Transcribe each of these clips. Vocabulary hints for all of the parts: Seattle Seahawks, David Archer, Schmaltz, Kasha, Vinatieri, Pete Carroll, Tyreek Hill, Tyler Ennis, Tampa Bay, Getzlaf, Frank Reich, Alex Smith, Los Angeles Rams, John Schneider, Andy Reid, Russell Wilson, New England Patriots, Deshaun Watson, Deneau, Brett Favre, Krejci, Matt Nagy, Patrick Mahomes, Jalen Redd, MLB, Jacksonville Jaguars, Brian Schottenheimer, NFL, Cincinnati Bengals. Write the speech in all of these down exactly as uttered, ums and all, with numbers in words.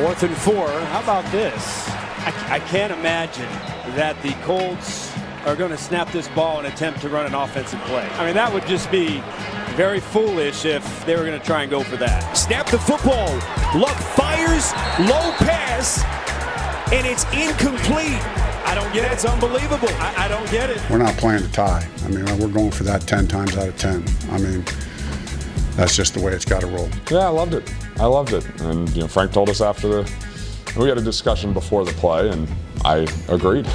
Fourth and four. How about this? I, I can't imagine that the Colts are going to snap this ball and attempt to run an offensive play. I mean, that would just be very foolish if they were going to try and go for that. Snap the football. Luck fires. Low pass. And it's incomplete. I don't get it. It's unbelievable. I, I don't get it. We're not playing to tie. I mean, we're going for that ten times out of ten. I mean, that's just the way it's got to roll. Yeah, I loved it. I loved it. And, you know, Frank told us after the – we had a discussion before the play, and I agreed.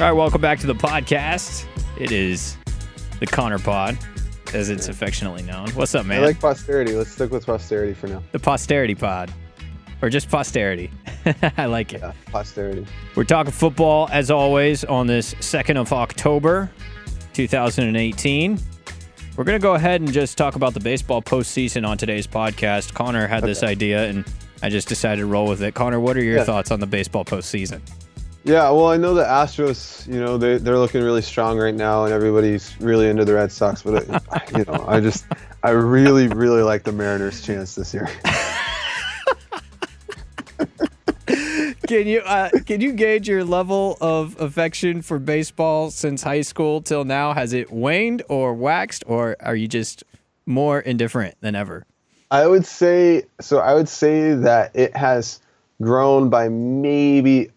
All right, welcome back to the podcast. It is the Connor Pod, as it's affectionately known. What's up, man? I like posterity. Let's stick with posterity for now. The posterity pod. Or just posterity. I like it. Yeah, posterity. We're talking football, as always, on this second of October, twenty eighteen. We're going to go ahead and just talk about the baseball postseason on today's podcast. Connor had okay. this idea, and I just decided to roll with it. Connor, what are your yeah. thoughts on the baseball postseason? Yeah, well, I know the Astros, you know, they, they're looking really strong right now, and everybody's really into the Red Sox. But, it, you know, I just, I really, really like the Mariners' chance this year. Can you uh, can you gauge your level of affection for baseball since high school till now? Has it waned or waxed, or are you just more indifferent than ever? I would say so. I would say that it has grown by maybe.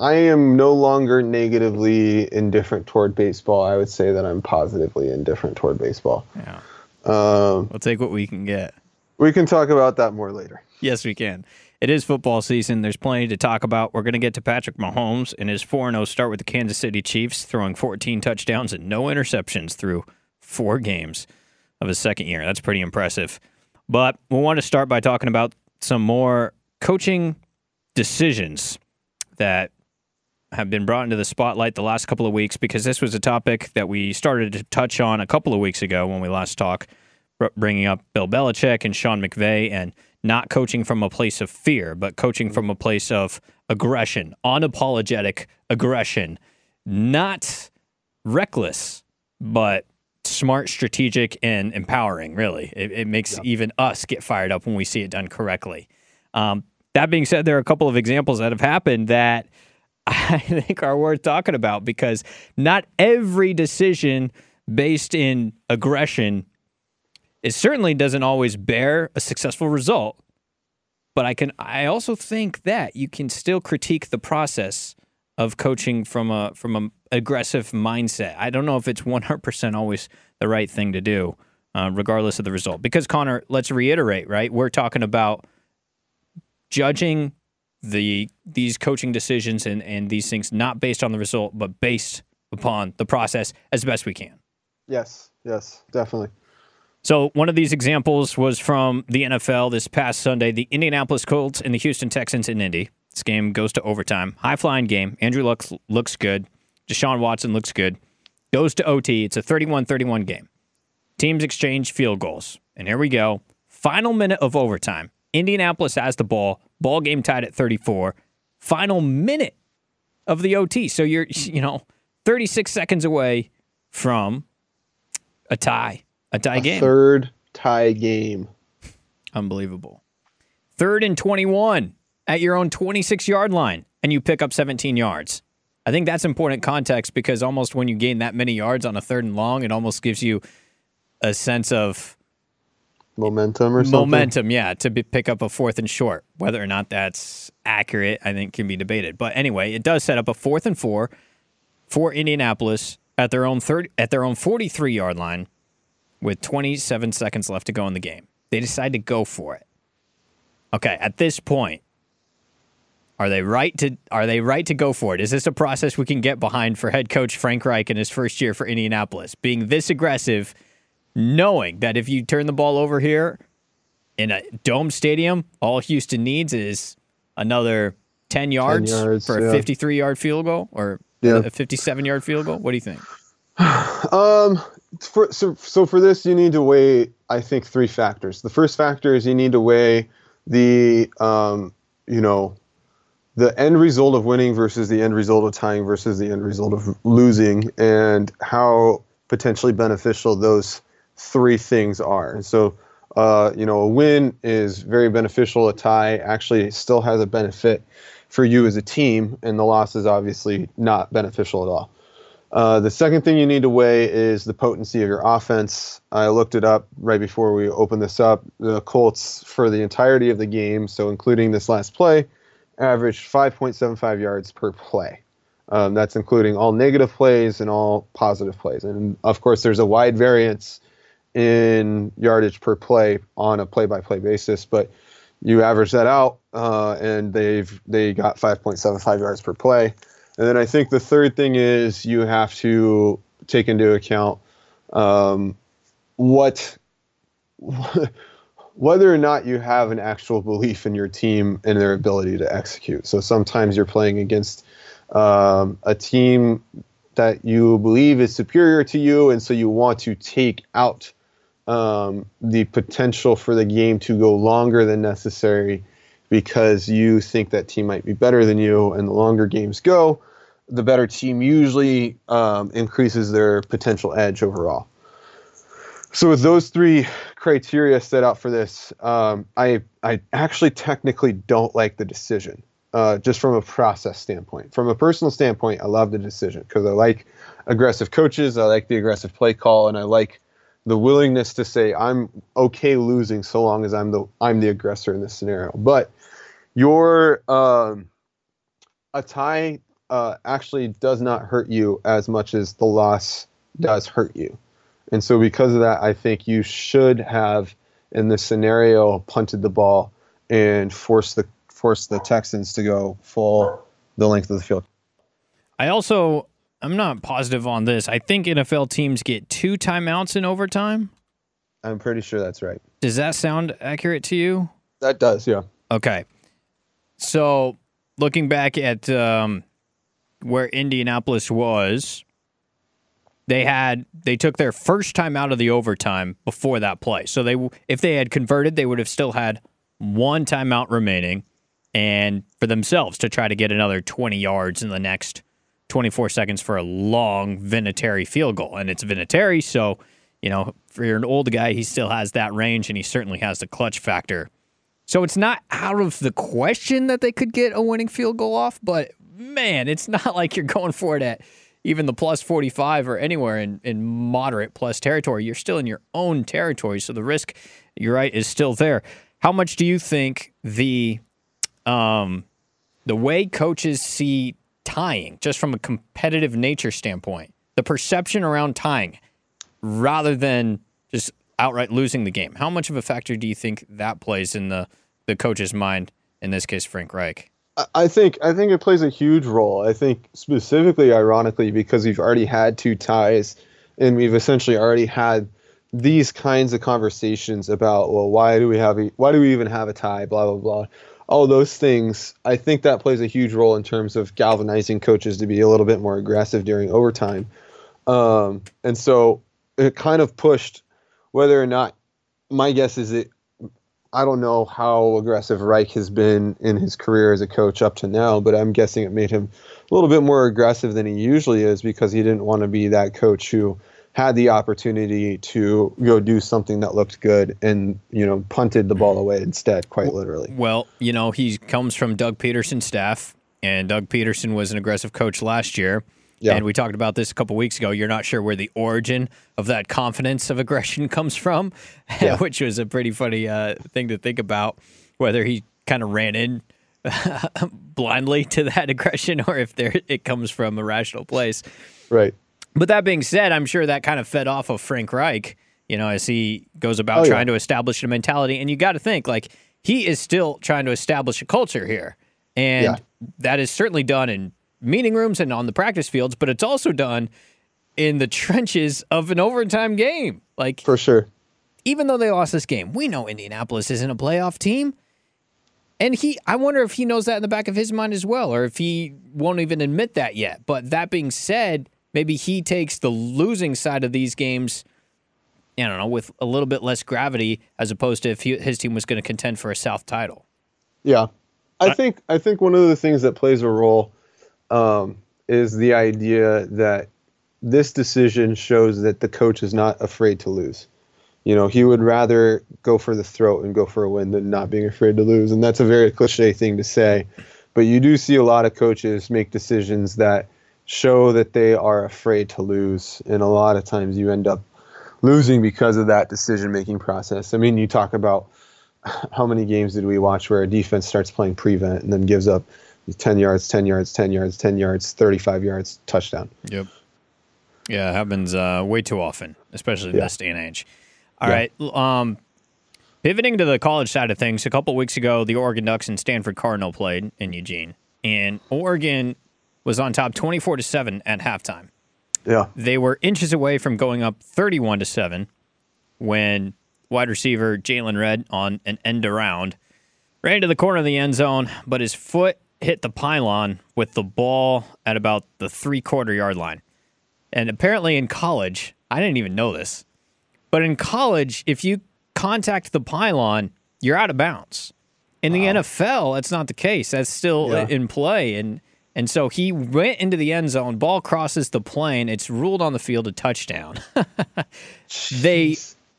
I am no longer negatively indifferent toward baseball. I would say that I'm positively indifferent toward baseball. Yeah, um, we'll take what we can get. We can talk about that more later. Yes, we can. It is football season. There's plenty to talk about. We're going to get to Patrick Mahomes and his four and oh start with the Kansas City Chiefs, throwing fourteen touchdowns and no interceptions through four games of his second year. That's pretty impressive. But we want to start by talking about some more coaching decisions that have been brought into the spotlight the last couple of weeks, because this was a topic that we started to touch on a couple of weeks ago when we last talked, bringing up Bill Belichick and Sean McVay and not coaching from a place of fear, but coaching from a place of aggression, unapologetic aggression, not reckless, but smart, strategic, and empowering, really. It, it makes yeah. even us get fired up when we see it done correctly. Um, that being said, there are a couple of examples that have happened that I think are worth talking about, because not every decision based in aggression, it certainly doesn't always bear a successful result. But I can I also think that you can still critique the process of coaching from a from an aggressive mindset. I don't know if it's one hundred percent always the right thing to do, uh, regardless of the result. Because, Connor, let's reiterate, right? We're talking about judging the these coaching decisions and, and these things not based on the result, but based upon the process as best we can. Yes, yes, definitely. So one of these examples was from the N F L this past Sunday, the Indianapolis Colts and the Houston Texans in Indy. This game goes to overtime. High-flying game. Andrew Luck looks good. Deshaun Watson looks good. Goes to O T. It's a thirty-one thirty-one game. Teams exchange field goals. And here we go. Final minute of overtime. Indianapolis has the ball. Ball game tied at thirty-four. Final minute of the O T. So you're, you know, thirty-six seconds away from a tie. A tie a game. Third tie game. Unbelievable. Third and twenty-one at your own twenty-six-yard line, and you pick up seventeen yards. I think that's important context, because almost when you gain that many yards on a third and long, it almost gives you a sense of momentum or something. Momentum, yeah, to be, pick up a fourth and short. Whether or not that's accurate, I think, can be debated. But anyway, it does set up a fourth and four for Indianapolis at their own third at their own forty-three-yard line. With twenty-seven seconds left to go in the game. They decide to go for it. Okay, at this point, are they right to are they right to go for it? Is this a process we can get behind for head coach Frank Reich in his first year for Indianapolis? Being this aggressive, knowing that if you turn the ball over here in a dome stadium, all Houston needs is another ten yards, ten yards for yeah. a fifty-three-yard field goal or yeah. a fifty-seven-yard field goal? What do you think? Um, for, so, so for this, you need to weigh, I think, three factors. The first factor is you need to weigh the, um, you know, the end result of winning versus the end result of tying versus the end result of losing, and how potentially beneficial those three things are. And so, uh, you know, a win is very beneficial. A tie actually still has a benefit for you as a team, and the loss is obviously not beneficial at all. Uh, the second thing you need to weigh is the potency of your offense. I looked it up right before we opened this up. The Colts, for the entirety of the game, so including this last play, averaged five point seven five yards per play. Um, that's including all negative plays and all positive plays. And, of course, there's a wide variance in yardage per play on a play-by-play basis, but you average that out, uh, and they've they got five point seven five yards per play. And then I think the third thing is you have to take into account um, what, whether or not you have an actual belief in your team and their ability to execute. So sometimes you're playing against um, a team that you believe is superior to you, and so you want to take out um, the potential for the game to go longer than necessary, because you think that team might be better than you, and the longer games go, the better team usually um, increases their potential edge overall. So with those three criteria set out for this, um, I I actually technically don't like the decision, uh, just from a process standpoint. From a personal standpoint, I love the decision because I like aggressive coaches, I like the aggressive play call, and I like the willingness to say I'm okay losing so long as I'm the I'm the aggressor in this scenario. But your um, a tie uh, actually does not hurt you as much as the loss does hurt you, and so because of that, I think you should have in this scenario punted the ball and forced the forced the Texans to go full the length of the field. I also. I'm not positive on this. I think N F L teams get two timeouts in overtime. I'm pretty sure that's right. Does that sound accurate to you? That does, yeah. Okay. So, looking back at um, where Indianapolis was, they had they took their first timeout of the overtime before that play. So they if they had converted, they would have still had one timeout remaining, and for themselves to try to get another twenty yards in the next twenty-four seconds for a long Vinatieri field goal. And it's Vinatieri, so, you know, if you're an old guy, he still has that range, and he certainly has the clutch factor. So it's not out of the question that they could get a winning field goal off, but, man, it's not like you're going for it at even the plus forty-five or anywhere in, in moderate plus territory. You're still in your own territory, so the risk, you're right, is still there. How much do you think the um, the way coaches see tying, just from a competitive nature standpoint, the perception around tying rather than just outright losing the game, how much of a factor do you think that plays in the, the coach's mind, in this case, Frank Reich? I think I think it plays a huge role. I think specifically, ironically, because we've already had two ties and we've essentially already had these kinds of conversations about, well, why do we have a, why do we even have a tie, blah, blah, blah. All those things, I think that plays a huge role in terms of galvanizing coaches to be a little bit more aggressive during overtime. Um, and so it kind of pushed whether or not, my guess is it, I don't know how aggressive Reich has been in his career as a coach up to now, but I'm guessing it made him a little bit more aggressive than he usually is because he didn't want to be that coach who had the opportunity to go do something that looked good and, you know, punted the ball away instead, quite literally. Well, you know, he comes from Doug Peterson's staff, and Doug Peterson was an aggressive coach last year. Yeah. And we talked about this a couple weeks ago. You're not sure where the origin of that confidence of aggression comes from, yeah. which was a pretty funny uh, thing to think about, whether he kind of ran in blindly to that aggression or if there it comes from a rational place. Right. But that being said, I'm sure that kind of fed off of Frank Reich, you know, as he goes about oh, yeah. trying to establish a mentality. And you got to think, like, he is still trying to establish a culture here. And yeah. that is certainly done in meeting rooms and on the practice fields, but it's also done in the trenches of an overtime game. Like, for sure. Even though they lost this game, we know Indianapolis isn't a playoff team. And he, I wonder if he knows that in the back of his mind as well, or if he won't even admit that yet. But that being said, maybe he takes the losing side of these games, I don't know, with a little bit less gravity as opposed to if he, his team was going to contend for a South title. Yeah, I think I think one of the things that plays a role um, is the idea that this decision shows that the coach is not afraid to lose. You know, he would rather go for the throat and go for a win than not being afraid to lose. And that's a very cliche thing to say. But you do see a lot of coaches make decisions that show that they are afraid to lose. And a lot of times you end up losing because of that decision-making process. I mean, you talk about how many games did we watch where a defense starts playing prevent and then gives up ten yards, ten yards, ten yards, ten yards, thirty-five yards, touchdown. Yep. Yeah, it happens uh, way too often, especially in yeah. this day and age. All yeah. right. Um, pivoting to the college side of things, a couple weeks ago, the Oregon Ducks and Stanford Cardinal played in Eugene, and Oregon was on top twenty-four to seven at halftime. Yeah. They were inches away from going up thirty-one to seven when wide receiver Jalen Redd on an end around ran to the corner of the end zone, but his foot hit the pylon with the ball at about the three-quarter yard line. And apparently in college, I didn't even know this, but in college, if you contact the pylon, you're out of bounds. In wow. the N F L, that's not the case. That's still yeah. in play. And and so he went into the end zone, ball crosses the plane, it's ruled on the field a touchdown. They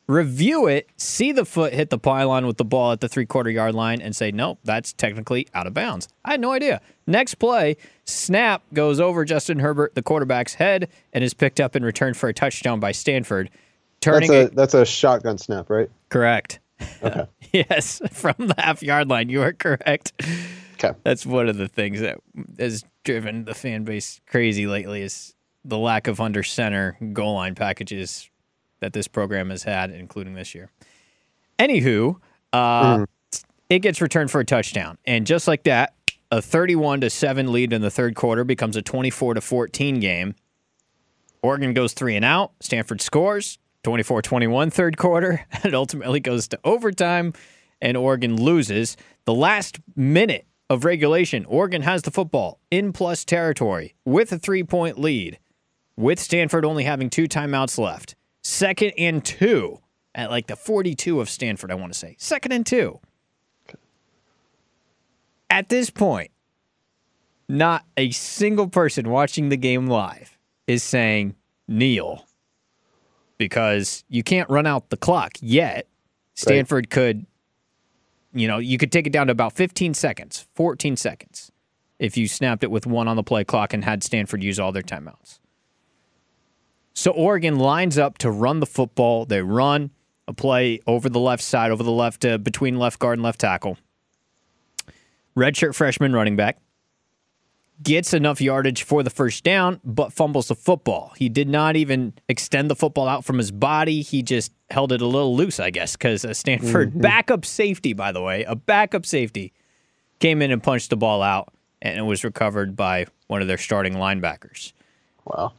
review it, see the foot hit the pylon with the ball at the three-quarter yard line, and say, nope, that's technically out of bounds. I had no idea. Next play, snap goes over Justin Herbert, the quarterback's head, and is picked up and returned for a touchdown by Stanford. Turning that's a, a that's a shotgun snap, right? Correct. Okay. Yes, from the half-yard line, you are correct. Okay. That's one of the things that has driven the fan base crazy lately is the lack of under-center goal line packages that this program has had, including this year. Anywho, uh, mm. it gets returned for a touchdown. And just like that, a thirty-one to seven lead in the third quarter becomes a twenty-four to fourteen game. Oregon goes three and out. Stanford scores twenty-four twenty-one third quarter. It ultimately goes to overtime, and Oregon loses. The last minute of regulation, Oregon has the football in plus territory with a three-point lead, with Stanford only having two timeouts left. Second and two at like the forty-two of Stanford, I want to say. Second and two. At this point, not a single person watching the game live is saying kneel because you can't run out the clock yet. Stanford right. could, you know, you could take it down to about fifteen seconds, fourteen seconds if you snapped it with one on the play clock and had Stanford use all their timeouts. So Oregon lines up to run the football. They run a play over the left side, over the left, uh, between left guard and left tackle. Redshirt freshman running back gets enough yardage for the first down, but fumbles the football. He did not even extend the football out from his body. He just held it a little loose, I guess, because a Stanford mm-hmm. backup safety, by the way, a backup safety, came in and punched the ball out, and it was recovered by one of their starting linebackers. Wow.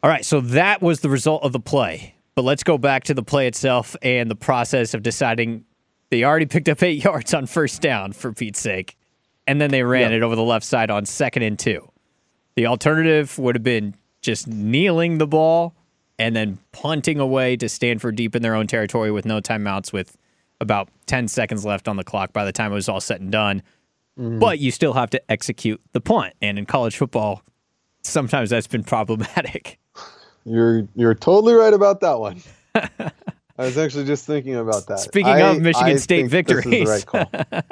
All right, so that was the result of the play. But let's go back to the play itself and the process of deciding they already picked up eight yards on first down, for Pete's sake, and then they ran yep. it over the left side on second and two. The alternative would have been just kneeling the ball and then punting away to Stanford deep in their own territory with no timeouts with about ten seconds left on the clock by the time it was all said and done. Mm-hmm. But you still have to execute the punt. And in college football, sometimes that's been problematic. You're you're totally right about that one. I was actually just thinking about that. Speaking I, of Michigan I State victories. This is the right call.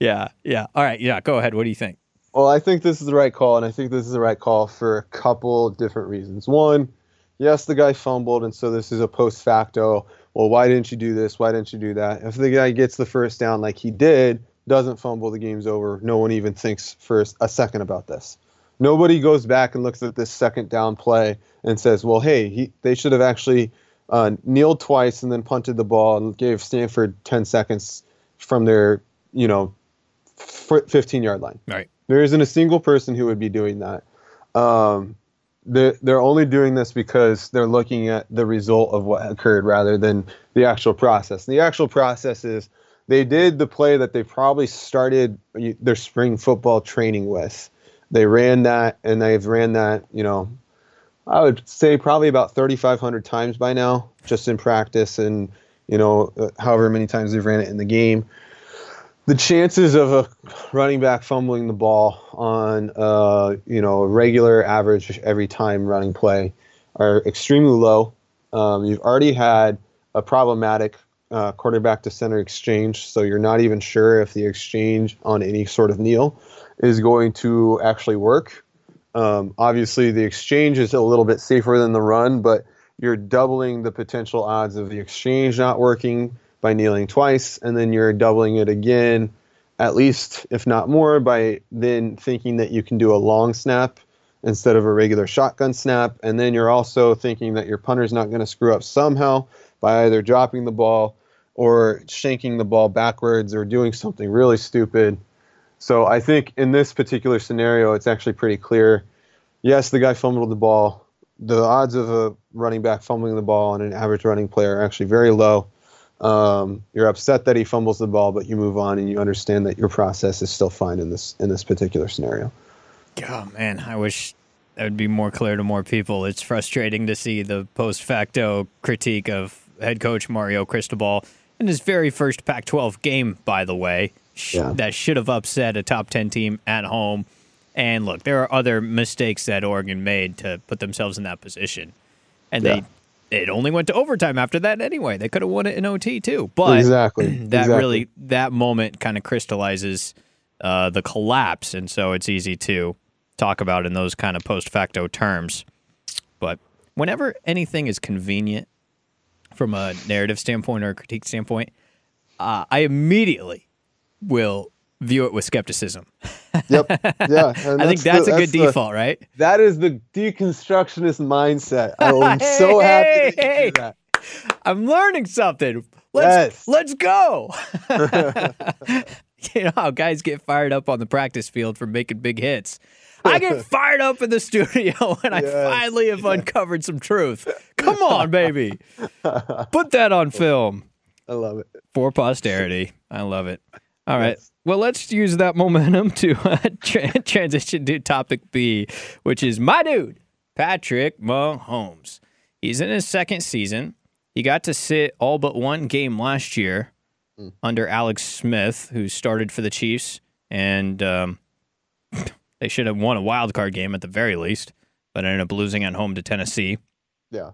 yeah, yeah. All right, yeah, go ahead. What do you think? Well, I think this is the right call, and I think this is the right call for a couple different reasons. One, yes, the guy fumbled, and so this is a post facto. Well, why didn't you do this? Why didn't you do that? If the guy gets the first down like he did, doesn't fumble, the game's over. No one even thinks for a second about this. Nobody goes back and looks at this second down play and says, well, hey, he, they should have actually uh, kneeled twice and then punted the ball and gave Stanford ten seconds from their, you know, fifteen-yard line. Right. There isn't a single person who would be doing that. Um, they're, they're only doing this because they're looking at the result of what occurred rather than the actual process. The actual process is they did the play that they probably started their spring football training with. They ran that, and they've ran that, you know, I would say probably about thirty-five hundred times by now, just in practice and, you know, however many times they've ran it in the game. the chances of a running back fumbling the ball on uh, you know, a regular average every time running play are extremely low. Um, you've already had a problematic uh, quarterback to center exchange, so you're not even sure if the exchange on any sort of kneel is going to actually work. Um, obviously, the exchange is a little bit safer than the run, but you're doubling the potential odds of the exchange not working by kneeling twice, and then you're doubling it again, at least, if not more, by then thinking that you can do a long snap instead of a regular shotgun snap. And then you're also thinking that your punter's not going to screw up somehow by either dropping the ball or shanking the ball backwards or doing something really stupid. So I think in this particular scenario, it's actually pretty clear. Yes, the guy fumbled the ball. The odds of a running back fumbling the ball on an average running player are actually very low. Um, you're upset that he fumbles the ball, but you move on and you understand that your process is still fine in this in this particular scenario. Oh, man, I wish that would be more clear to more people. It's frustrating to see the post facto critique of head coach Mario Cristobal in his very first Pac twelve game, by the way, yeah. that should have upset a top ten team at home. And look, there are other mistakes that Oregon made to put themselves in that position. And yeah. they... It only went to overtime after that anyway. They could have won it in O T too. But exactly. that exactly. really that moment kind of crystallizes uh, the collapse, and so it's easy to talk about in those kind of post facto terms. But whenever anything is convenient from a narrative standpoint or a critique standpoint, uh, I immediately will view it with skepticism. Yep. Yeah. I think that's the, a good that's default, the, right? That is the deconstructionist mindset. I'm hey, so happy hey, that hey. You do that. I'm learning something. Let's yes. let's go. You know how guys get fired up on the practice field for making big hits. I get fired up in the studio when yes. I finally have yeah. uncovered some truth. Come on, baby. Put that on film. I love it. For posterity. I love it. All right. Yes. Well, let's use that momentum to uh, tra- transition to topic B, which is my dude, Patrick Mahomes. He's in his second season. He got to sit all but one game last year mm. under Alex Smith, who started for the Chiefs, and um, they should have won a wild card game at the very least, but ended up losing at home to Tennessee. Yeah.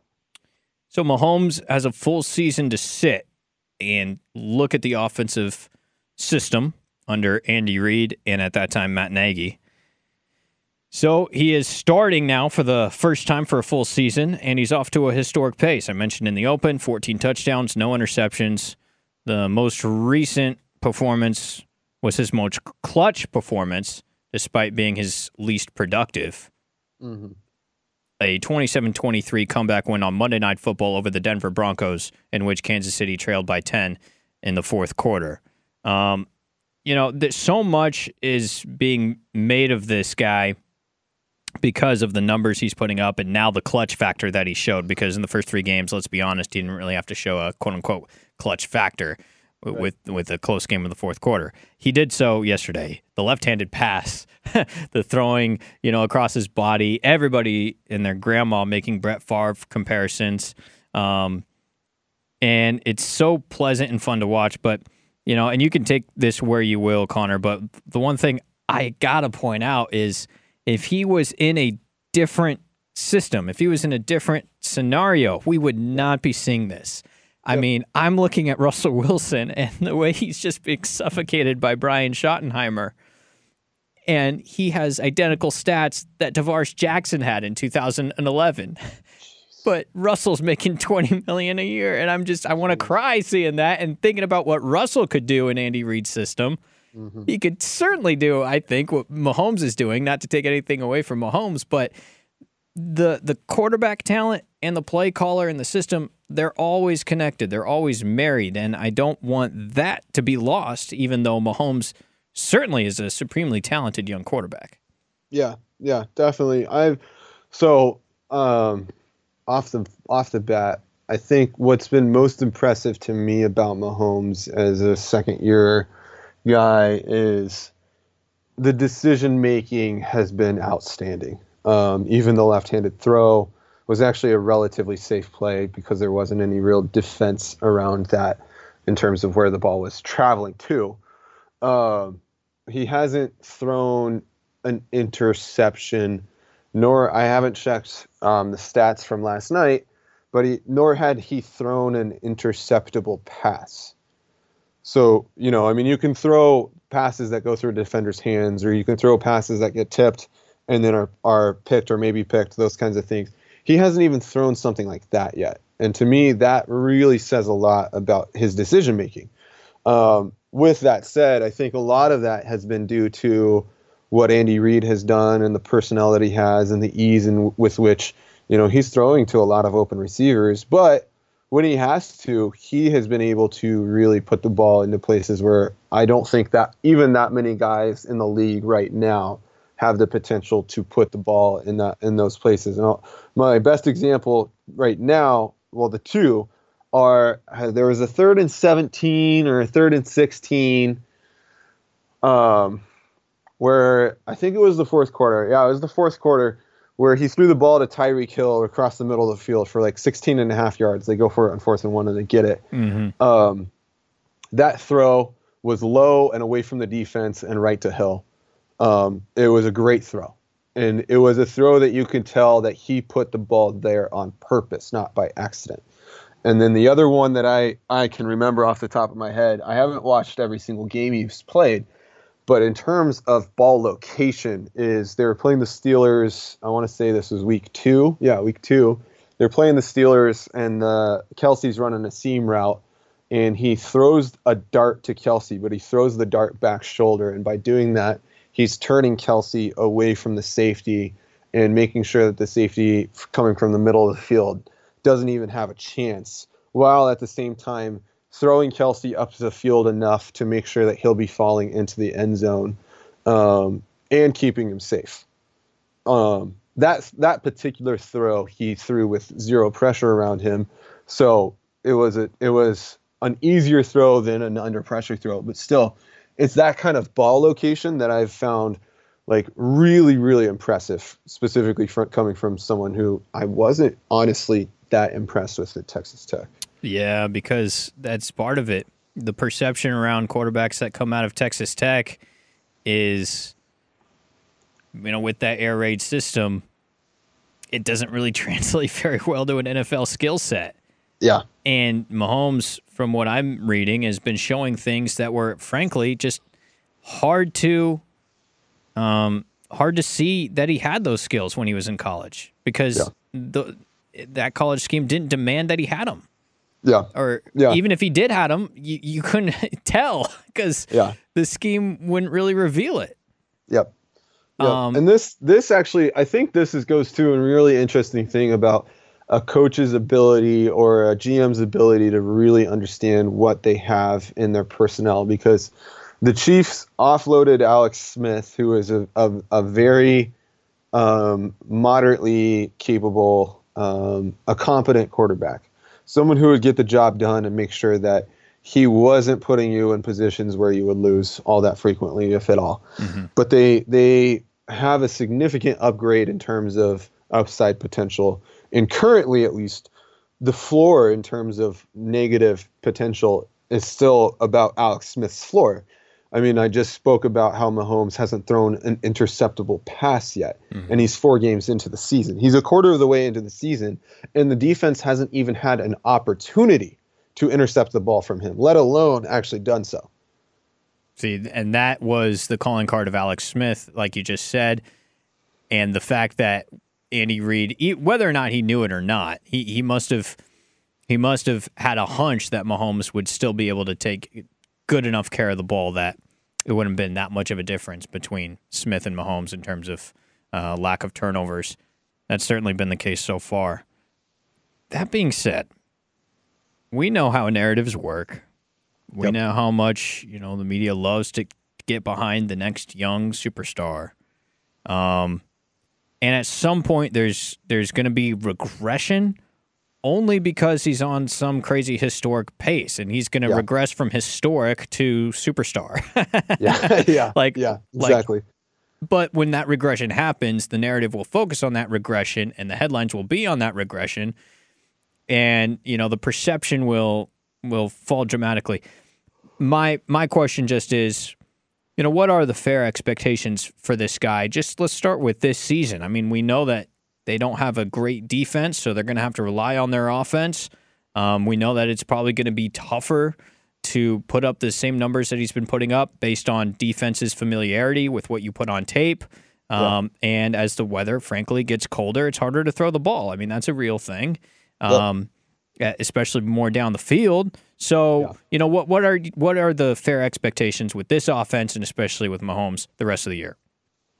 So Mahomes has a full season to sit and look at the offensive system under Andy Reid and at that time Matt Nagy. So he is starting now for the first time for a full season, and he's off to a historic pace. I mentioned in the open, fourteen touchdowns, no interceptions. The most recent performance was his most clutch performance, despite being his least productive. Mm-hmm. A twenty-seven twenty-three comeback win on Monday Night Football over the Denver Broncos, in which Kansas City trailed by ten in the fourth quarter. Um, you know, th- so much is being made of this guy because of the numbers he's putting up and now the clutch factor that he showed, because in the first three games, let's be honest, he didn't really have to show a quote-unquote clutch factor w- right. with with a close game in the fourth quarter. He did so yesterday. The left-handed pass, the throwing, you know, across his body, everybody and their grandma making Brett Favre comparisons. Um, and it's so pleasant and fun to watch, but... You know, and you can take this where you will, Connor, but the one thing I got to point out is if he was in a different system, if he was in a different scenario, we would not be seeing this. I yep. mean, I'm looking at Russell Wilson and the way he's just being suffocated by Brian Schottenheimer, and he has identical stats that DeVaris Jackson had in two thousand eleven. But Russell's making twenty million dollars a year, and I'm just, I want to cry seeing that and thinking about what Russell could do in Andy Reid's system. Mm-hmm. He could certainly do, I think, what Mahomes is doing, not to take anything away from Mahomes, but the the quarterback talent and the play caller and the system, they're always connected. They're always married, and I don't want that to be lost, even though Mahomes certainly is a supremely talented young quarterback. Yeah, yeah, definitely. I've, so, um... Off the off the bat, I think what's been most impressive to me about Mahomes as a second-year guy is the decision-making has been outstanding. Um, even the left-handed throw was actually a relatively safe play because there wasn't any real defense around that in terms of where the ball was traveling to. uh, he hasn't thrown an interception, nor I haven't checked um, the stats from last night, but he, nor had he thrown an interceptable pass. So, you know, I mean, you can throw passes that go through defenders' hands, or you can throw passes that get tipped and then are, are picked or maybe picked, those kinds of things. He hasn't even thrown something like that yet. And to me, that really says a lot about his decision-making. Um, with that said, I think a lot of that has been due to what Andy Reid has done and the personnel that he has and the ease in, with which, you know, he's throwing to a lot of open receivers. But when he has to, he has been able to really put the ball into places where I don't think that even that many guys in the league right now have the potential to put the ball in that, in those places. And I'll, my best example right now, well, the two are, there was a third and seventeen or a third and sixteen um, where I think it was the fourth quarter. Yeah, it was the fourth quarter where he threw the ball to Tyreek Hill across the middle of the field for like sixteen and a half yards. They go for it on fourth and one and they get it. Mm-hmm. Um, that throw was low and away from the defense and right to Hill. Um, it was a great throw, and it was a throw that you can tell that he put the ball there on purpose, not by accident. And then the other one that I, I can remember off the top of my head, I haven't watched every single game he's played, but in terms of ball location, is they were playing the Steelers. I want to say this was week two. Yeah, week two. They're playing the Steelers, and uh, Kelsey's running a seam route, and he throws a dart to Kelce, but he throws the dart back shoulder, and by doing that, he's turning Kelce away from the safety and making sure that the safety coming from the middle of the field doesn't even have a chance, while at the same time throwing Kelce up the field enough to make sure that he'll be falling into the end zone um, and keeping him safe. Um, that's, that particular throw he threw with zero pressure around him, so it was a, it was an easier throw than an under-pressure throw, but still, it's that kind of ball location that I've found like really, really impressive, specifically from, coming from someone who I wasn't honestly that impressed with at Texas Tech. Yeah, because that's part of it. The perception around quarterbacks that come out of Texas Tech is, you know, with that air raid system, it doesn't really translate very well to an N F L skill set. Yeah. And Mahomes, from what I'm reading, has been showing things that were, frankly, just hard to um, hard to see that he had those skills when he was in college, because yeah. the, that college scheme didn't demand that he had them. Yeah. Or yeah. even if he did had them, you, you couldn't tell, because yeah. the scheme wouldn't really reveal it. Yep. yep. Um, and this this actually, I think this is, goes to a really interesting thing about a coach's ability or a G M's ability to really understand what they have in their personnel, because the Chiefs offloaded Alex Smith, who is a, a, a very um, moderately capable, um, a competent quarterback, someone who would get the job done and make sure that he wasn't putting you in positions where you would lose all that frequently, if at all. Mm-hmm. But they, they have a significant upgrade in terms of upside potential, and currently, at least, the floor in terms of negative potential is still about Alex Smith's floor. I mean, I just spoke about how Mahomes hasn't thrown an interceptable pass yet, mm-hmm. and he's four games into the season. He's a quarter of the way into the season, and the defense hasn't even had an opportunity to intercept the ball from him, let alone actually done so. See, and that was the calling card of Alex Smith, like you just said, and the fact that Andy Reid, whether or not he knew it or not, he he must have he must have had a hunch that Mahomes would still be able to take good enough care of the ball that it wouldn't have been that much of a difference between Smith and Mahomes in terms of uh, lack of turnovers. That's certainly been the case so far. That being said, we know how narratives work. We Yep. know how much, you know, the media loves to get behind the next young superstar. Um. And at some point, there's there's going to be regression, only because he's on some crazy historic pace, and he's going to yeah. regress from historic to superstar. yeah, yeah, like yeah, exactly. Like, but when that regression happens, the narrative will focus on that regression, and the headlines will be on that regression, and you know the perception will will fall dramatically. My my question just is, you know, what are the fair expectations for this guy? Just let's start with this season. I mean, we know that they don't have a great defense, so they're going to have to rely on their offense. Um, we know that it's probably going to be tougher to put up the same numbers that he's been putting up based on defense's familiarity with what you put on tape. Um, yeah. And as the weather, frankly, gets colder, it's harder to throw the ball. I mean, that's a real thing, um, yeah. especially more down the field. So, yeah. you know, what what are what are the fair expectations with this offense and especially with Mahomes the rest of the year?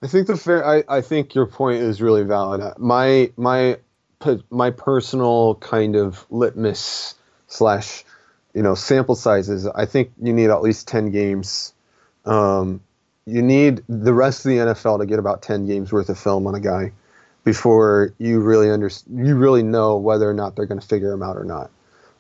I think the fair. I, I think your point is really valid. My my my personal kind of litmus slash, you know, sample sizes. I think you need at least ten games. Um, you need the rest of the N F L to get about ten games worth of film on a guy before you really under you really know whether or not they're going to figure him out or not.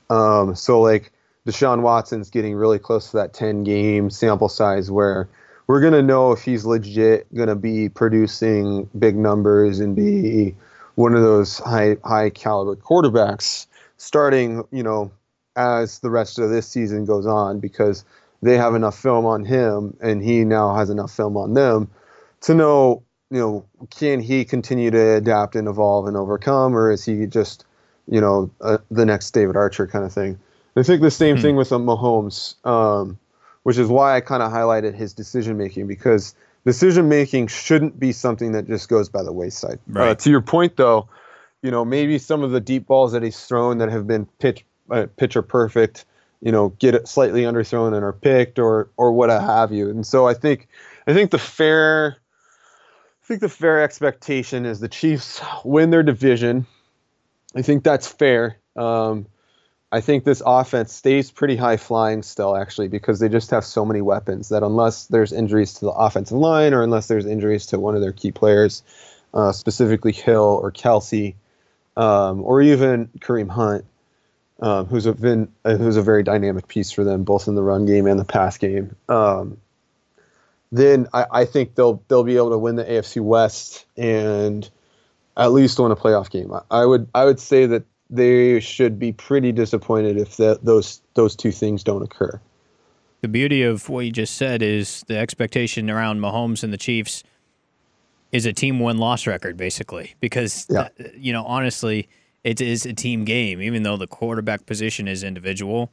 Um, so like Deshaun Watson's getting really close to that ten game sample size where we're going to know if he's legit going to be producing big numbers and be one of those high high caliber quarterbacks starting, you know, as the rest of this season goes on, because they have enough film on him and he now has enough film on them to know, you know, can he continue to adapt and evolve and overcome, or is he just, you know, uh, the next David Archer kind of thing. I think the same mm-hmm. thing with Mahomes, um, which is why I kind of highlighted his decision-making, because decision-making shouldn't be something that just goes by the wayside. Right. Uh, to your point, though, you know, maybe some of the deep balls that he's thrown that have been pitch, uh, pitcher perfect, you know, get slightly underthrown and are picked or or what have you. And so I think I think the fair I think the fair expectation is the Chiefs win their division. I think that's fair. Um, I think this offense stays pretty high flying still, actually, because they just have so many weapons that unless there's injuries to the offensive line or unless there's injuries to one of their key players, uh, specifically Hill or Kelce, um, or even Kareem Hunt, um, who's a been uh, who's a very dynamic piece for them, both in the run game and the pass game. Um, then I, I think they'll they'll be able to win the A F C West and at least win a playoff game. I, I would I would say that. They should be pretty disappointed if the, those those two things don't occur. The beauty of what you just said is the expectation around Mahomes and the Chiefs is a team win-loss record, basically, because, yeah. that, you know, honestly, it is a team game. Even though the quarterback position is individual,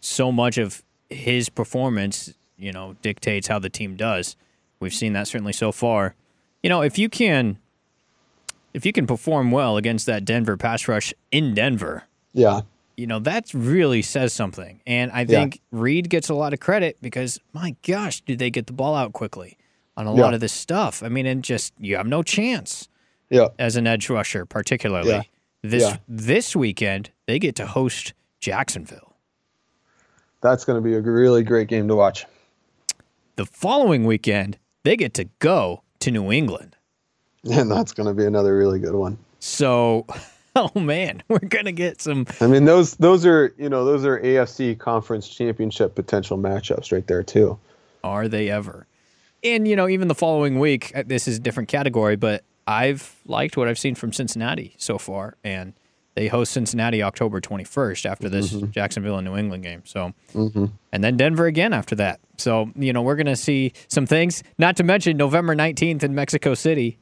so much of his performance, you know, dictates how the team does. We've seen that certainly so far. You know, if you can... If you can perform well against that Denver pass rush in Denver, yeah, you know, that really says something. And I think yeah. Reid gets a lot of credit because, my gosh, did they get the ball out quickly on a yeah. lot of this stuff. I mean, and just you have no chance yeah. as an edge rusher, particularly. Yeah. This yeah. this weekend, they get to host Jacksonville. That's going to be a really great game to watch. The following weekend, they get to go to New England. And that's going to be another really good one. So, oh man, we're going to get some. I mean, those those are, you know, those are A F C Conference Championship potential matchups right there too. Are they ever? And, you know, even the following week, this is a different category, but I've liked what I've seen from Cincinnati so far. And they host Cincinnati October twenty-first after this mm-hmm. Jacksonville and New England game. So, mm-hmm. and then Denver again after that. So, you know, we're going to see some things, not to mention November nineteenth in Mexico City.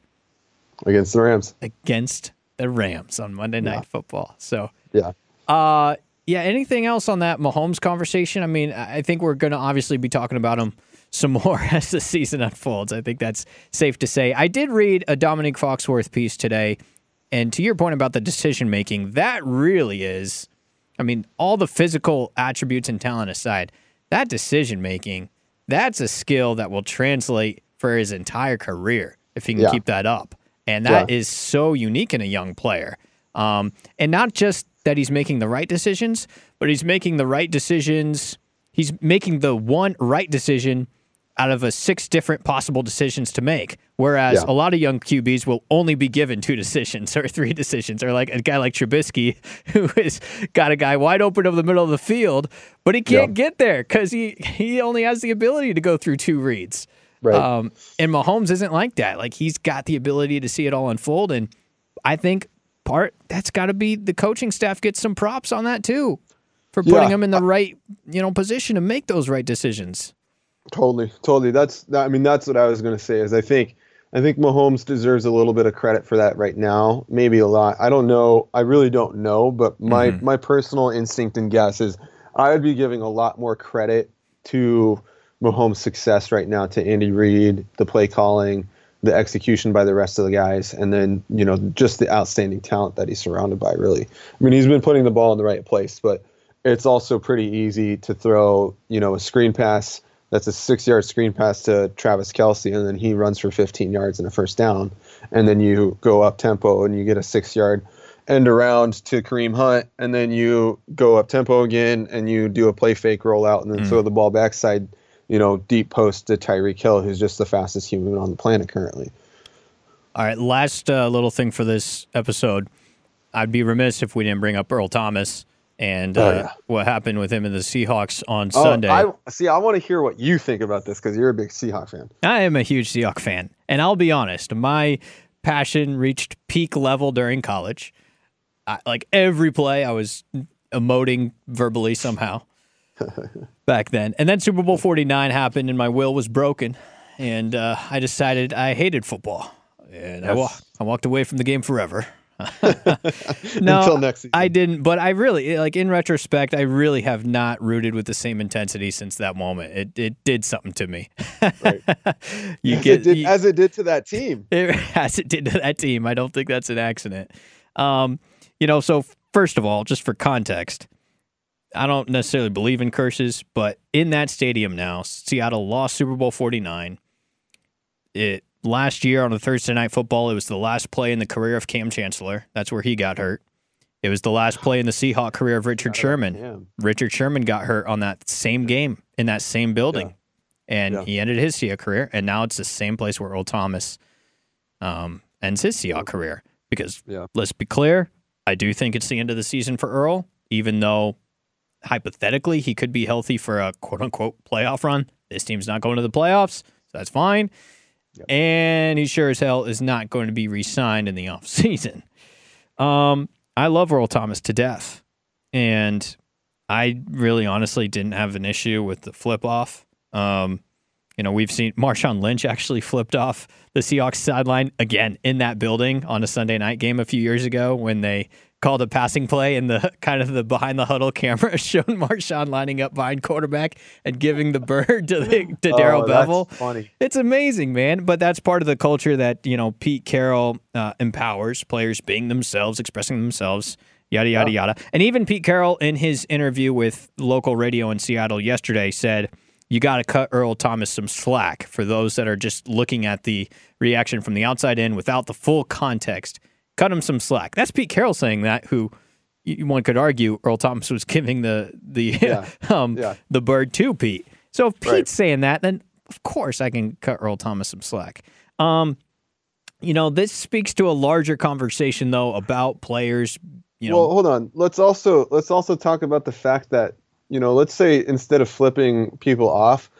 Against the Rams. Against the Rams on Monday Night yeah. Football. So, yeah. Uh, yeah, anything else on that Mahomes conversation? I mean, I think we're going to obviously be talking about him some more as the season unfolds. I think that's safe to say. I did read a Dominique Foxworth piece today, and to your point about the decision-making, that really is, I mean, all the physical attributes and talent aside, that decision-making, that's a skill that will translate for his entire career if he can yeah. keep that up. And that yeah. is so unique in a young player. Um, and not just that he's making the right decisions, but he's making the right decisions. He's making the one right decision out of a six different possible decisions to make. Whereas yeah. a lot of young Q Bs will only be given two decisions or three decisions, or like a guy like Trubisky, who has got a guy wide open over the middle of the field, but he can't yeah. get there because he, he only has the ability to go through two reads. Right. Um, and Mahomes isn't like that. Like, he's got the ability to see it all unfold. And I think part that's got to be the coaching staff gets some props on that too for putting yeah. him in the right, you know, position to make those right decisions. Totally, totally. That's that, I mean, that's what I was going to say. Is I think, I think Mahomes deserves a little bit of credit for that right now. Maybe a lot. I don't know. I really don't know. But my mm-hmm. my personal instinct and guess is I would be giving a lot more credit to Mahomes' success right now to Andy Reid, the play calling, the execution by the rest of the guys, and then, you know, just the outstanding talent that he's surrounded by. Really, I mean, he's been putting the ball in the right place, but it's also pretty easy to throw, you know, a screen pass. That's a six-yard screen pass to Travis Kelce, and then he runs for fifteen yards and a first down. And then you go up-tempo, and you get a six-yard end around to Kareem Hunt, and then you go up-tempo again, and you do a play-fake rollout, and then mm. throw the ball backside, you know, deep post to Tyreek Hill, who's just the fastest human on the planet currently. All right, last uh, little thing for this episode. I'd be remiss if we didn't bring up Earl Thomas. And uh, oh, yeah. what happened with him and the Seahawks on oh, Sunday. I, see, I want to hear what you think about this because you're a big Seahawks fan. I am a huge Seahawks fan. And I'll be honest, my passion reached peak level during college. I, like every play, I was emoting verbally somehow back then. And then Super Bowl forty-nine happened and my will was broken. And uh, I decided I hated football. And yes. I, wa- I walked away from the game forever. No, until next season. I didn't, but I really, like in retrospect, I really have not rooted with the same intensity since that moment. It it did something to me. Right. you as, get, it did, you, as it did to that team. It, as it did to that team. I don't think that's an accident. Um, you know, so first of all, just for context, I don't necessarily believe in curses, but in that stadium now, Seattle lost Super Bowl forty-nine. It Last year on a Thursday Night Football, it was the last play in the career of Cam Chancellor. That's where he got hurt. It was the last play in the Seahawk career of Richard Sherman. Richard Sherman got hurt on that same game in that same building, yeah. and yeah. he ended his Seahawk career, and now it's the same place where Earl Thomas um, ends his Seahawk career. Because, yeah. let's be clear, I do think it's the end of the season for Earl, even though hypothetically he could be healthy for a quote-unquote playoff run. This team's not going to the playoffs, so that's fine. Yep. And he sure as hell is not going to be re-signed in the offseason. Um, I love Earl Thomas to death. And I really honestly didn't have an issue with the flip-off. Um, you know, we've seen Marshawn Lynch actually flipped off the Seahawks sideline again in that building on a Sunday night game a few years ago when they called a passing play and the kind of the behind the huddle camera showed Marshawn lining up behind quarterback and giving the bird to the, to Daryl oh, Bevell. That's funny. It's amazing, man. But that's part of the culture that, you know, Pete Carroll uh, empowers players being themselves, expressing themselves, yada, yada, yeah. yada. And even Pete Carroll in his interview with local radio in Seattle yesterday said, you got to cut Earl Thomas some slack for those that are just looking at the reaction from the outside in without the full context. Cut him some slack. That's Pete Carroll saying that, who one could argue Earl Thomas was giving the the yeah. um, yeah. the bird to Pete. So if Pete's right. saying that, then of course I can cut Earl Thomas some slack. Um, you know, this speaks to a larger conversation though about players. You know, well, hold on. Let's also let's also talk about the fact that, you know, let's say instead of flipping people off,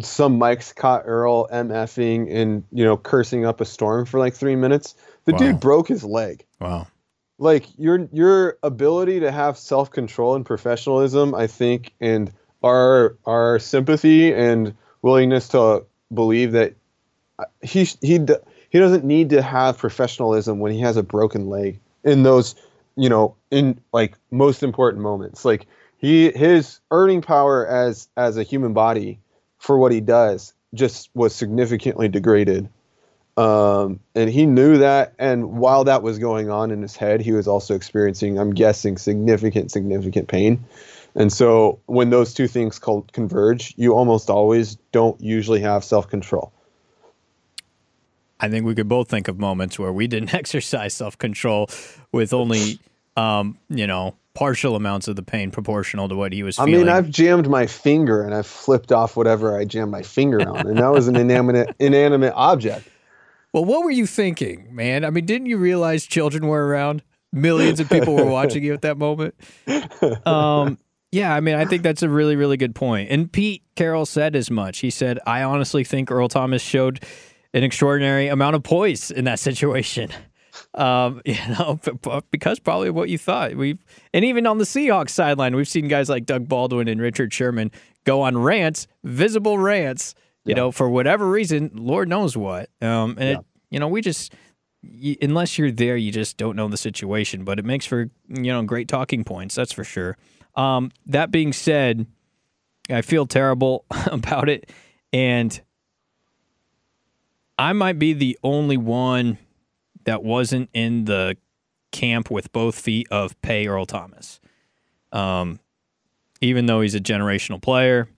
some mics caught Earl MFing and, you know, cursing up a storm for like three minutes. The wow. dude broke his leg. Wow. Like your your ability to have self-control and professionalism, I think, and our our sympathy and willingness to believe that he he he doesn't need to have professionalism when he has a broken leg in those, you know, in like most important moments. Like he his earning power as as a human body for what he does just was significantly degraded. Um, and he knew that, and while that was going on in his head, he was also experiencing, I'm guessing, significant, significant pain. And so when those two things co- converge, you almost always don't usually have self-control. I think we could both think of moments where we didn't exercise self-control with only, um, you know, partial amounts of the pain proportional to what he was feeling. I mean, I've jammed my finger, and I've flipped off whatever I jammed my finger on, and that was an inanimate, inanimate object. Well, what were you thinking, man? I mean, didn't you realize children were around? Millions of people were watching you at that moment. Um, yeah, I mean, I think that's a really, really good point. And Pete Carroll said as much. He said, I honestly think Earl Thomas showed an extraordinary amount of poise in that situation. um, you know, because probably what you thought. We've and even on the Seahawks sideline, we've seen guys like Doug Baldwin and Richard Sherman go on rants, visible rants, you yeah. know, for whatever reason, Lord knows what. Um, and, yeah. it, you know, we just, you, unless you're there, you just don't know the situation. But it makes for, you know, great talking points, that's for sure. Um, that being said, I feel terrible about it, and I might be the only one that wasn't in the camp with both feet of pay Earl Thomas. Um, even though he's a generational player,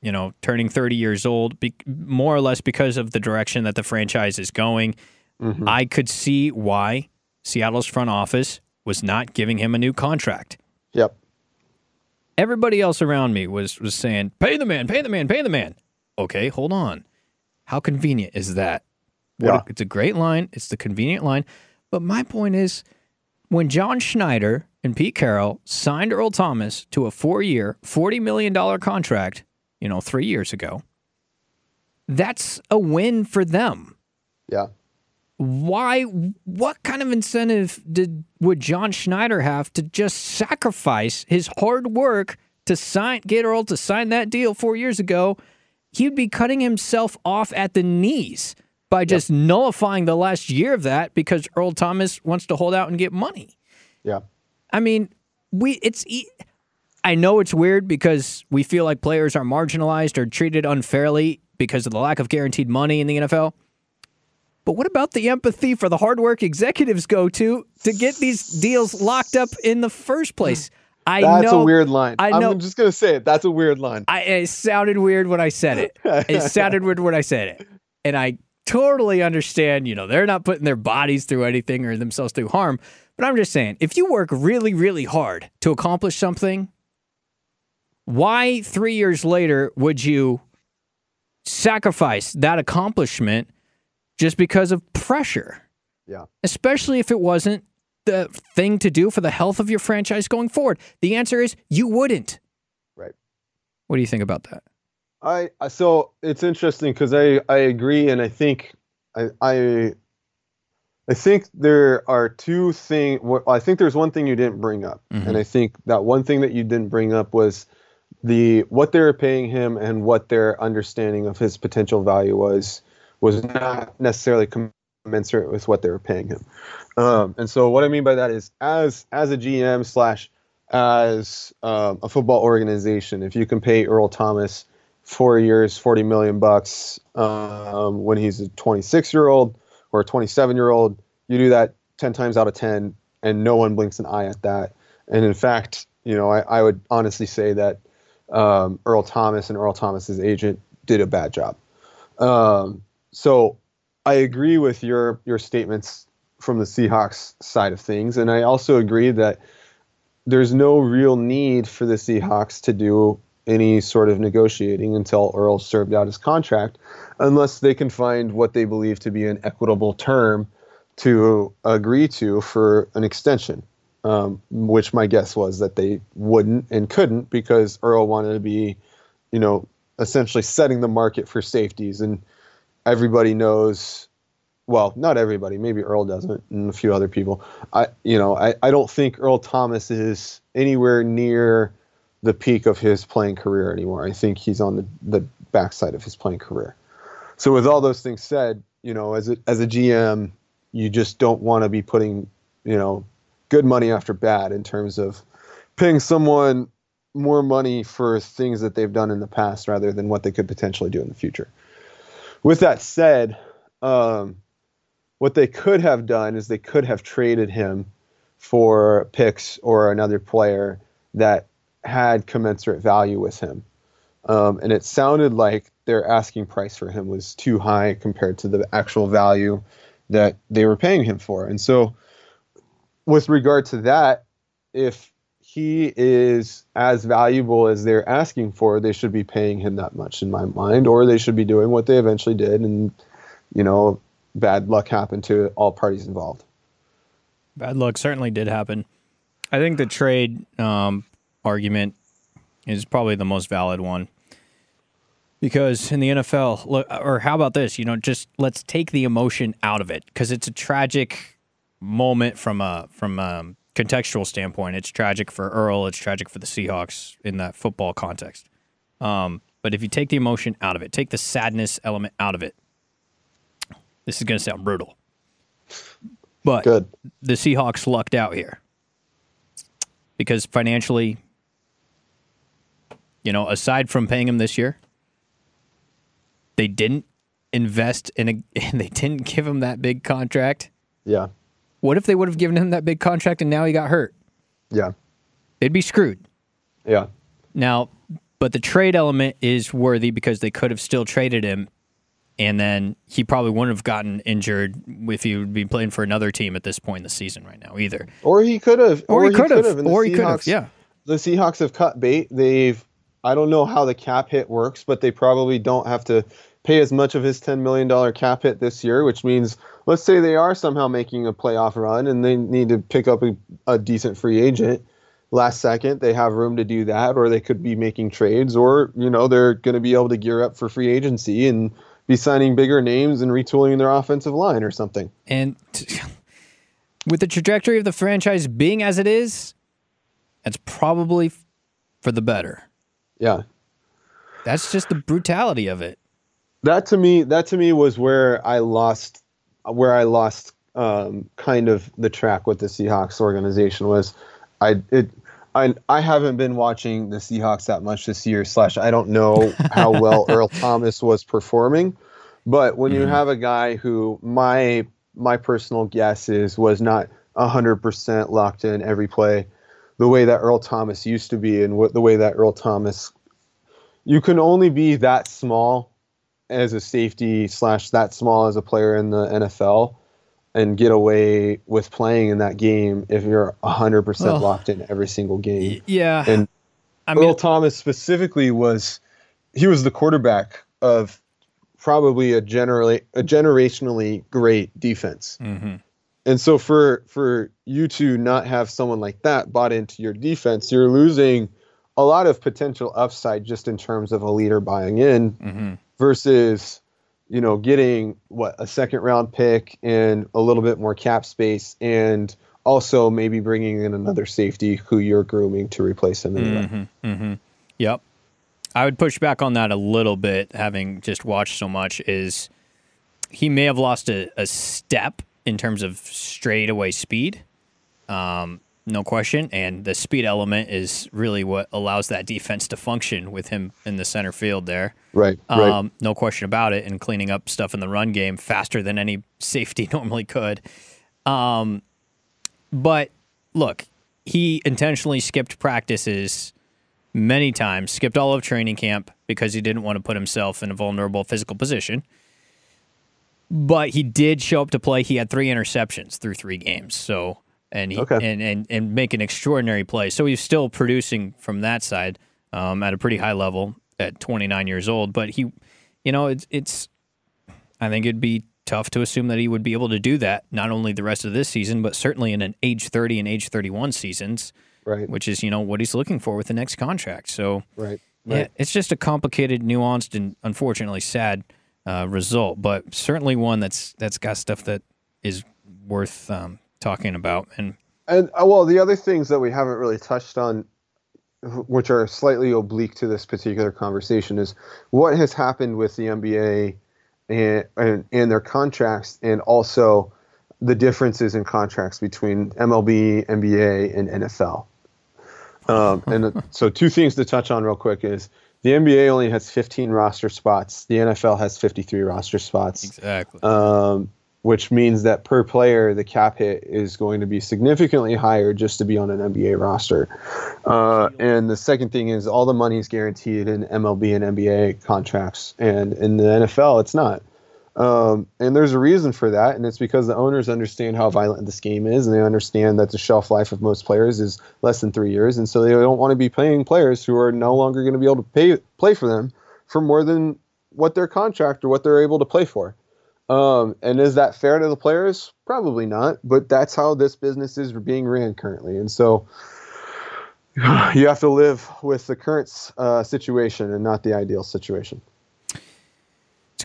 you know, turning thirty years old, be, more or less because of the direction that the franchise is going, mm-hmm. I could see why Seattle's front office was not giving him a new contract. Yep. Everybody else around me was, was saying, pay the man, pay the man, pay the man. Okay, hold on. How convenient is that? Yeah. What a, it's a great line. It's the convenient line. But my point is, when John Schneider and Pete Carroll signed Earl Thomas to a four-year, forty million dollars contract, you know, three years ago, that's a win for them. Yeah. Why? What kind of incentive did would John Schneider have to just sacrifice his hard work to sign, get Earl to sign that deal four years ago? He'd be cutting himself off at the knees by just yep. nullifying the last year of that because Earl Thomas wants to hold out and get money. Yeah. I mean, we it's I know it's weird because we feel like players are marginalized or treated unfairly because of the lack of guaranteed money in the N F L. But what about the empathy for the hard work executives go to to get these deals locked up in the first place? I that's know. That's a weird line. I know, I'm just going to say it. That's a weird line. I, it sounded weird when I said it. It sounded weird when I said it. And I totally understand, you know, they're not putting their bodies through anything or themselves through harm. But I'm just saying, if you work really, really hard to accomplish something, why three years later would you sacrifice that accomplishment just because of pressure? Yeah. Especially if it wasn't the thing to do for the health of your franchise going forward. The answer is you wouldn't. Right. What do you think about that? I so it's interesting because I, I agree, and I think I, I I think there are two things. I think there's one thing you didn't bring up, mm-hmm. and I think that one thing that you didn't bring up was the what they were paying him and what their understanding of his potential value was was not necessarily commensurate with what they were paying him. Um, and so what I mean by that is as as a G M slash as um, a football organization, if you can pay Earl Thomas four years, forty million bucks um, when he's a twenty-six year old or a twenty-seven year old, you do that ten times out of ten and no one blinks an eye at that. And in fact, you know, I, I would honestly say that um, Earl Thomas and Earl Thomas's agent did a bad job. Um, so I agree with your, your statements from the Seahawks side of things. And I also agree that there's no real need for the Seahawks to do any sort of negotiating until Earl served out his contract, unless they can find what they believe to be an equitable term to agree to for an extension, um, which my guess was that they wouldn't and couldn't because Earl wanted to be, you know, essentially setting the market for safeties. And everybody knows, well, not everybody, maybe Earl doesn't and a few other people. I, you know, I, I don't think Earl Thomas is anywhere near the peak of his playing career anymore. I think he's on the, the backside of his playing career. So with all those things said, you know, as a, as a G M, you just don't want to be putting, you know, good money after bad in terms of paying someone more money for things that they've done in the past rather than what they could potentially do in the future. With that said, um, what they could have done is they could have traded him for picks or another player that had commensurate value with him. Um, and it sounded like their asking price for him was too high compared to the actual value that they were paying him for. And so with regard to that, if he is as valuable as they're asking for, they should be paying him that much in my mind, or they should be doing what they eventually did. And, you know, bad luck happened to all parties involved. Bad luck certainly did happen. I think the trade um, argument is probably the most valid one because in the N F L, look, or how about this, you know, just let's take the emotion out of it because it's a tragic moment from a from a contextual standpoint. It's tragic for Earl. It's tragic for the Seahawks in that football context. Um, but if you take the emotion out of it, take the sadness element out of it, this is going to sound brutal. But Good. The Seahawks lucked out here because financially, you know, aside from paying him this year, they didn't invest in a, and they didn't give him that big contract. Yeah. What if they would have given him that big contract and now he got hurt? Yeah. They'd be screwed. Yeah. Now, but the trade element is worthy because they could have still traded him, and then he probably wouldn't have gotten injured if he would be playing for another team at this point in the season right now either. Or he could have. Or, or he could have. Or Seahawks, he could have, yeah. The Seahawks have cut bait. They've, I don't know how the cap hit works, but they probably don't have to pay as much of his ten million dollars cap hit this year, which means let's say they are somehow making a playoff run and they need to pick up a, a decent free agent last second. They have room to do that, or they could be making trades, or, you know, they're going to be able to gear up for free agency and be signing bigger names and retooling their offensive line or something. And t- with the trajectory of the franchise being as it is, that's probably f- for the better. Yeah. That's just the brutality of it. That to me, that to me was where I lost, where I lost um, kind of the track with the Seahawks organization was, I it I I haven't been watching the Seahawks that much this year. Slash, I don't know how well Earl Thomas was performing, but when mm-hmm. you have a guy who my my personal guess is was not a hundred percent locked in every play, the way that Earl Thomas used to be, and what the way that Earl Thomas, you can only be that small as a safety slash that small as a player in the N F L and get away with playing in that game if you're one hundred percent well, locked in every single game. Yeah. And I mean, Earl Thomas specifically was, he was the quarterback of probably a, generally, a generationally great defense. Mm-hmm. And so for, for you to not have someone like that bought into your defense, you're losing a lot of potential upside just in terms of a leader buying in. Mm-hmm. Versus, you know, getting what a second round pick and a little bit more cap space, and also maybe bringing in another safety who you're grooming to replace him anyway. Mm-hmm, mm-hmm. Yep, I would push back on that a little bit. Having just watched so much, is he may have lost a, a step in terms of straightaway speed, um, no question. And the speed element is really what allows that defense to function with him in the center field there. Right, um, right. No question about it, and cleaning up stuff in the run game faster than any safety normally could. Um, but, look, he intentionally skipped practices many times, skipped all of training camp because he didn't want to put himself in a vulnerable physical position. But he did show up to play. He had three interceptions through three games, so and he, okay. and, and, and make an extraordinary play. So he's still producing from that side um, at a pretty high level at twenty-nine years old, but he, you know, it's, it's, I think it'd be tough to assume that he would be able to do that, not only the rest of this season, but certainly in an age thirty and age thirty-one seasons, right? Which is, you know, what he's looking for with the next contract. So right, right. Yeah, it's just a complicated, nuanced, and unfortunately sad uh, result, but certainly one that's, that's got stuff that is worth um, talking about. And, and uh, well, the other things that we haven't really touched on, which are slightly oblique to this particular conversation, is what has happened with the N B A and, and and their contracts, and also the differences in contracts between M L B, N B A, and N F L. Um, and so two things to touch on real quick is the N B A only has fifteen roster spots. The N F L has fifty-three roster spots. Exactly. Um, which means that per player, the cap hit is going to be significantly higher just to be on an N B A roster. Uh, and the second thing is all the money is guaranteed in M L B and N B A contracts, and in the N F L, it's not. Um, and there's a reason for that, and it's because the owners understand how violent this game is, and they understand that the shelf life of most players is less than three years, and so they don't want to be paying players who are no longer going to be able to pay, play for them for more than what their contract or what they're able to play for. Um, and is that fair to the players? Probably not, but that's how this business is being ran currently. And so you have to live with the current uh, situation and not the ideal situation. It's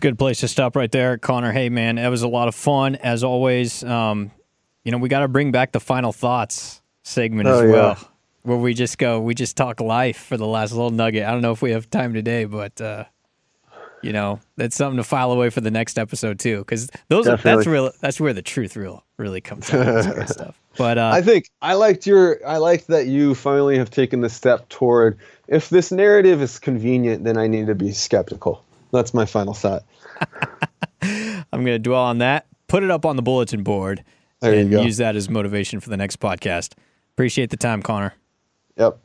a good place to stop right there, Connor. Hey, man, that was a lot of fun, as always. Um, You know, we got to bring back the final thoughts segment oh, as well, yeah. where we just go, we just talk life for the last little nugget. I don't know if we have time today, but uh, you know, that's something to file away for the next episode too, because those are, that's real. That's where the truth real really comes out. Kind of stuff. But uh, I think I liked your. I liked that you finally have taken the step toward. If this narrative is convenient, then I need to be skeptical. That's my final thought. I'm going to dwell on that. Put it up on the bulletin board. There and use that as motivation for the next podcast. Appreciate the time, Connor. Yep.